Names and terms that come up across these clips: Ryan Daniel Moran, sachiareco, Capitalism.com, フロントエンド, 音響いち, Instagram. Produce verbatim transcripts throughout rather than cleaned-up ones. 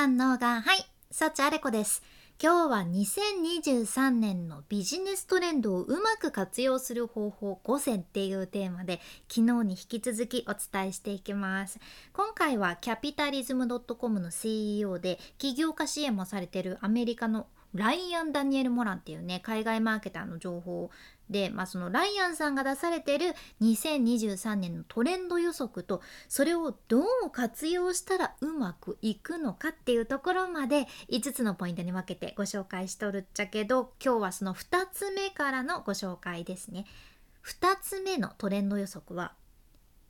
さんのがはい、サチアレコです。今日はにせんにじゅうさんねんのビジネストレンドをうまく活用する方法ごせんっていうテーマで、昨日に引き続きお伝えしていきます。今回はキャピタリズム ドットコム の シーイーオー で起業家支援もされているアメリカのライアン・ダニエル・モランっていうね、海外マーケターの情報で、まあ、そのライアンさんが出されているにせんにじゅうさんねんのトレンド予測と、それをどう活用したらうまくいくのかっていうところまでいつつのポイントに分けてご紹介しとるっちゃけど、今日はそのふたつめからのご紹介ですね。ふたつめのトレンド予測は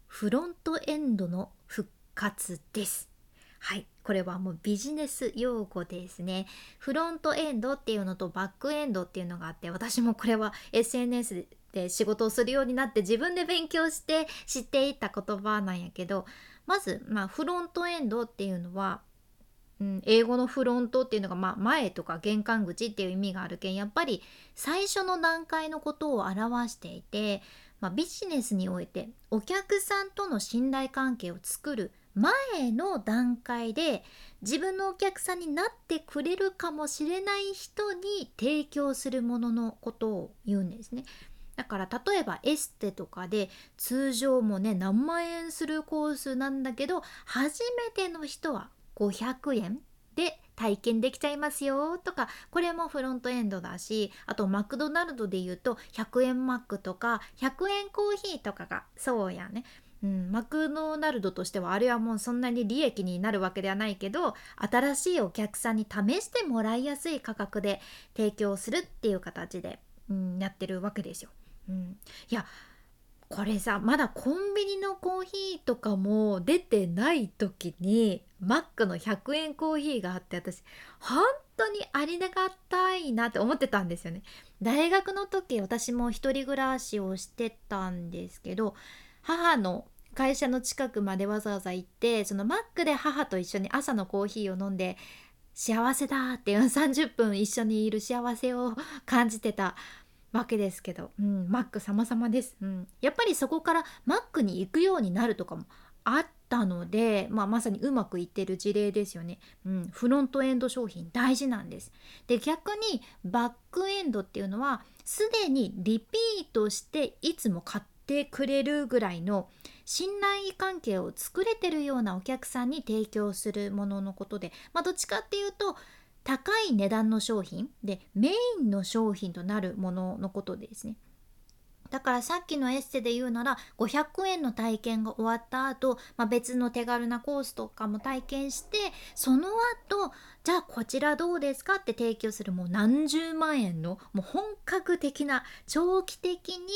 フロントエンドの復活です。はい、これはもうビジネス用語ですね。フロントエンドっていうのとバックエンドっていうのがあって、私もこれは エスエヌエス で仕事をするようになって自分で勉強して知っていった言葉なんやけど、まず、まあ、フロントエンドっていうのは、うん、英語のフロントっていうのが、まあ、前とか玄関口っていう意味があるけん、やっぱり最初の段階のことを表していて、まあ、ビジネスにおいてお客さんとの信頼関係を作る前の段階で自分のお客さんになってくれるかもしれない人に提供するもののことを言うんですね。だから例えばエステとかで通常もね何万円するコースなんだけど、初めての人はごひゃくえんで体験できちゃいますよとか、これもフロントエンドだし、あとマクドナルドで言うとひゃくえんマックとかひゃくえんコーヒーとかがそうやね。うん、マクドナルドとしてはあれはもうそんなに利益になるわけではないけど、新しいお客さんに試してもらいやすい価格で提供するっていう形で、うん、やってるわけですよ、うん、いやこれさ、まだコンビニのコーヒーとかも出てない時にマックのひゃくえんコーヒーがあって、私本当にありがたいなって思ってたんですよね。大学の時私も一人暮らしをしてたんですけど、母の会社の近くまでわざわざ行って、そのマックで母と一緒に朝のコーヒーを飲んで幸せだっていうさんじゅっぷん一緒にいる幸せを感じてたわけですけど、うん、マック様々です、うん、やっぱりそこからマックに行くようになるとかもあったので、まあ、まさにうまくいってる事例ですよね、うん、フロントエンド商品大事なんです。で、逆にバックエンドっていうのはすでにリピートしていつも買っててくれるぐらいの信頼関係を作れてるようなお客さんに提供するもののことで、まあ、どっちかっていうと高い値段の商品でメインの商品となるもののことですね。だからさっきのエッセで言うならごひゃくえんの体験が終わった後、まあ、別の手軽なコースとかも体験して、その後じゃあこちらどうですかって提供する、もう何十万円のもう本格的な長期的に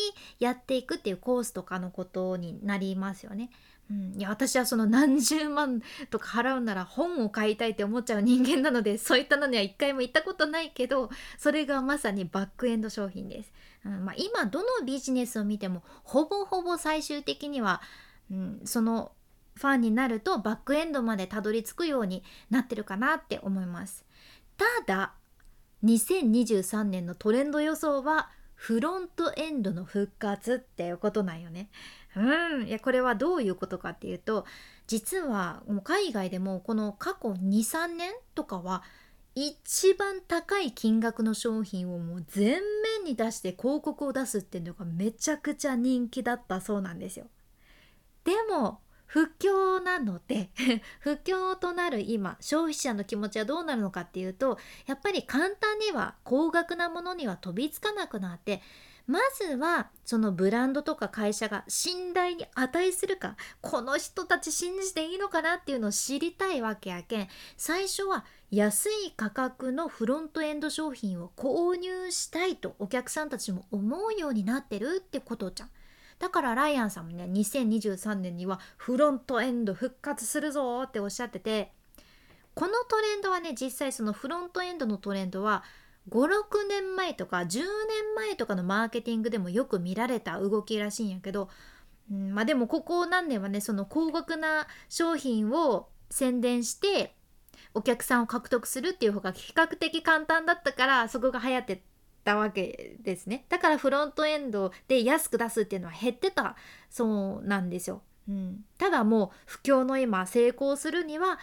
やっていくっていうコースとかのことになりますよね、うん、いや私はその何十万とか払うなら本を買いたいって思っちゃう人間なので、そういったのには一回も行ったことないけど、それがまさにバックエンド商品です。うんまあ、今どのビジネスを見てもほぼほぼ最終的には、うん、そのファンになるとバックエンドまでたどり着くようになってるかなって思います。ただにせんにじゅうさんねんのトレンド予想はフロントエンドの復活っていうことなんよね。うん、いやこれはどういうことかっていうと、実はもう海外でもこの過去 にさんねんとかは一番高い金額の商品をもう全面に出して広告を出すっていうのがめちゃくちゃ人気だったそうなんですよ。でも不況なので不況となる今、消費者の気持ちはどうなるのかっていうと、やっぱり簡単には高額なものには飛びつかなくなって、まずはそのブランドとか会社が信頼に値するか、この人たち信じていいのかなっていうのを知りたいわけやけん、最初は安い価格のフロントエンド商品を購入したいとお客さんたちも思うようになってるってことじゃん。だからライアンさんもねにせんにじゅうさんねんにはフロントエンド復活するぞっておっしゃってて、このトレンドはね、実際そのフロントエンドのトレンドはご、ろくねんまえとかじゅうねんまえとかのマーケティングでもよく見られた動きらしいんやけど、うん、まあでもここ何年はね、その高額な商品を宣伝してお客さんを獲得するっていう方が比較的簡単だったから、そこが流行ってたわけですね。だからフロントエンドで安く出すっていうのは減ってたそうなんですよ、うん、ただもう不況の今、成功するには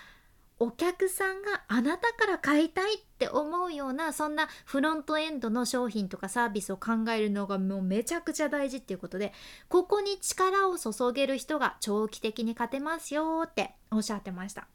お客さんがあなたから買いたいって思うような、そんなフロントエンドの商品とかサービスを考えるのがもうめちゃくちゃ大事っていうことで、ここに力を注げる人が長期的に勝てますよっておっしゃってました。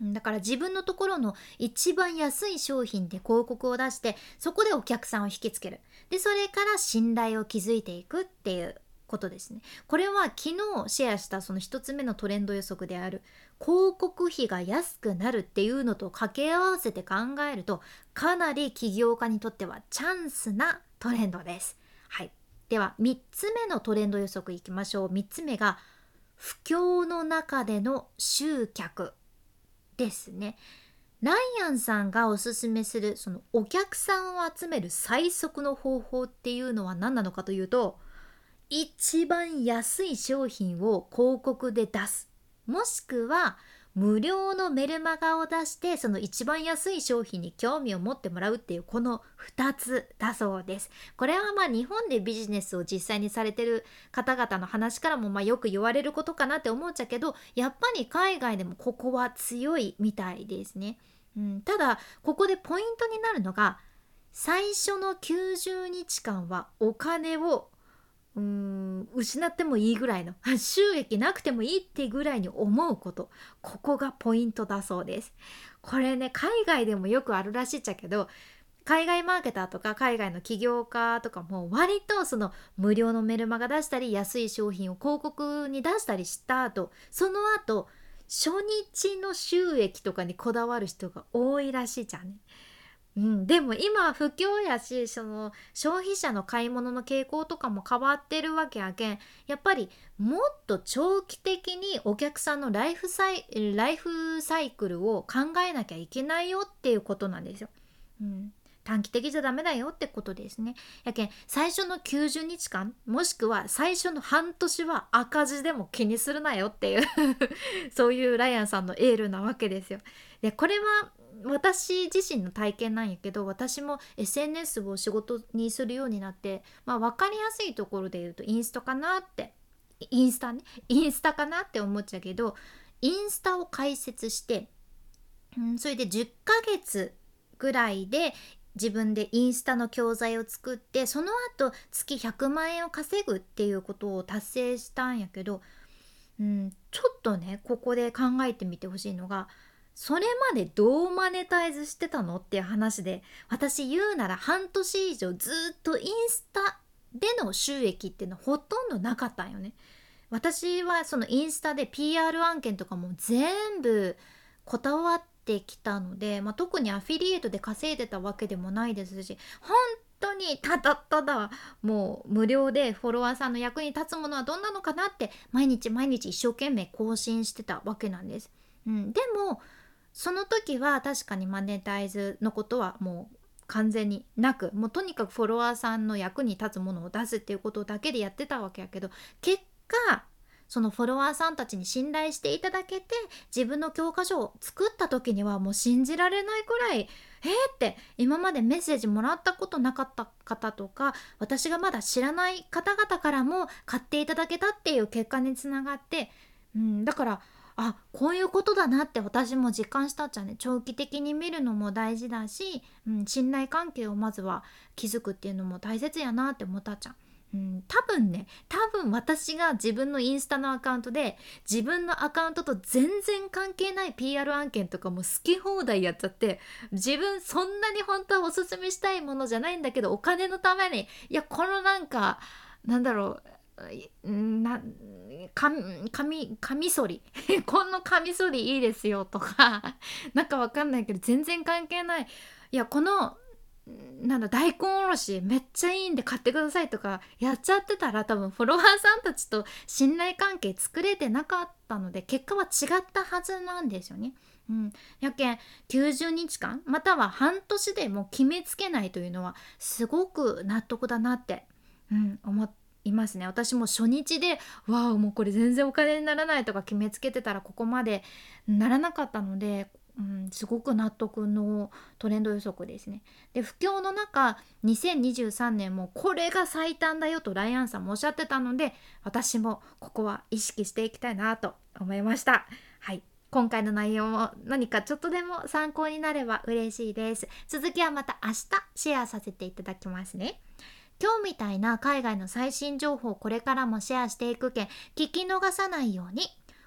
だから自分のところの一番安い商品で広告を出して、そこでお客さんを引きつける。で、それから信頼を築いていくっていうことですね。これは昨日シェアしたその一つ目のトレンド予測である広告費が安くなるっていうのと掛け合わせて考えると、かなり起業家にとってはチャンスなトレンドです。はい。ではみっつめのトレンド予測いきましょう。みっつめが不況の中での集客ですね。ライアンさんがおすすめするそのお客さんを集める最速の方法っていうのは何なのかというと、一番安い商品を広告で出す、もしくは無料のメルマガを出して、その一番安い商品に興味を持ってもらうっていう、このふたつだそうです。これはまあ日本でビジネスを実際にされてる方々の話からもまあよく言われることかなって思っちゃうけど、やっぱり海外でもここは強いみたいですね、うん、ただここでポイントになるのが、最初のきゅうじゅうにちかんはお金をうーん失ってもいいぐらいの収益なくてもいいってぐらいに思うこと、ここがポイントだそうです。これね、海外でもよくあるらしいっちゃけど、海外マーケターとか海外の起業家とかも割とその無料のメルマガ出したり安い商品を広告に出したりした後、その後初日の収益とかにこだわる人が多いらしいじゃんね。うん、でも今は不況やし、その消費者の買い物の傾向とかも変わってるわけやけん、やっぱりもっと長期的にお客さんのライフサイ、ライフサイクルを考えなきゃいけないよっていうことなんですよ、うん、短期的じゃダメだよってことですね。やけん最初のきゅうじゅうにちかん、もしくは最初の半年は赤字でも気にするなよっていうそういうライアンさんのエールなわけですよ。で、これは私自身の体験なんやけど、私も エスエヌエス を仕事にするようになって、まあ、分かりやすいところで言うとインスタかなってインスタねインスタかなって思っちゃうけど、インスタを開設して、うん、それでじゅっかげつぐらいで自分でインスタの教材を作って、その後月ひゃくまんえんを稼ぐっていうことを達成したんやけど、うん、ちょっとねここで考えてみてほしいのが、それまでどうマネタイズしてたのっていう話で、私言うなら半年以上ずっとインスタでの収益っていうのはほとんどなかったんよね。私はそのインスタで ピーアール 案件とかも全部断ってきたので、まあ、特にアフィリエイトで稼いでたわけでもないですし、本当にただただもう無料でフォロワーさんの役に立つものはどんなのかなって毎日毎日一生懸命更新してたわけなんです、うん、でもその時は確かにマネタイズのことはもう完全になく、もうとにかくフォロワーさんの役に立つものを出すっていうことだけでやってたわけやけど、結果そのフォロワーさんたちに信頼していただけて、自分の教科書を作った時にはもう信じられないくらい、えーって今までメッセージもらったことなかった方とか、私がまだ知らない方々からも買っていただけたっていう結果につながって、うん、だからあ、こういうことだなって私も実感したっちゃね。長期的に見るのも大事だし、うん、信頼関係をまずは築くっていうのも大切やなって思ったっちゃ、うん、多分ね多分私が自分のインスタのアカウントで自分のアカウントと全然関係ない ピーアール 案件とかも好き放題やっちゃって、自分そんなに本当はおすすめしたいものじゃないんだけど、お金のためにいやこのなんかなんだろうなかみカミソリこのカミソリいいですよとかなんかわかんないけど全然関係ない、いやこのなんだ大根おろしめっちゃいいんで買ってくださいとかやっちゃってたら、多分フォロワーさんたちと信頼関係作れてなかったので、結果は違ったはずなんですよね、うん、やけんきゅうじゅうにちかんまたは半年でもう決めつけないというのはすごく納得だなって、うん、思っていますね。私も初日でわあもうこれ全然お金にならないとか決めつけてたらここまでならなかったので、うん、すごく納得のトレンド予測ですね。で、不況の中にせんにじゅうさんねんもこれが最短だよとライアンさんもおっしゃってたので、私もここは意識していきたいなと思いました。はい、今回の内容も何かちょっとでも参考になれば嬉しいです。続きはまた明日シェアさせていただきますね。今日みたいな海外の最新情報をこれからもシェアしていくけん、聞き逃さないように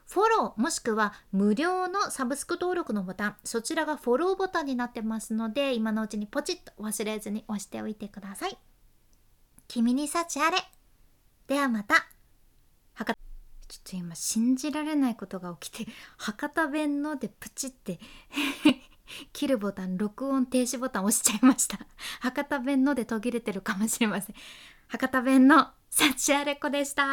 フォローもしくは無料のサブスク登録のボタン、そちらがフォローボタンになってますので、今のうちにポチッと忘れずに押しておいてください。君に幸あれ。ではまた。博多、ちょっと今信じられないことが起きて、博多弁のでプチって切るボタン、録音停止ボタン押しちゃいました。博多弁ので途切れてるかもしれません。博多弁の幸あれ子でした。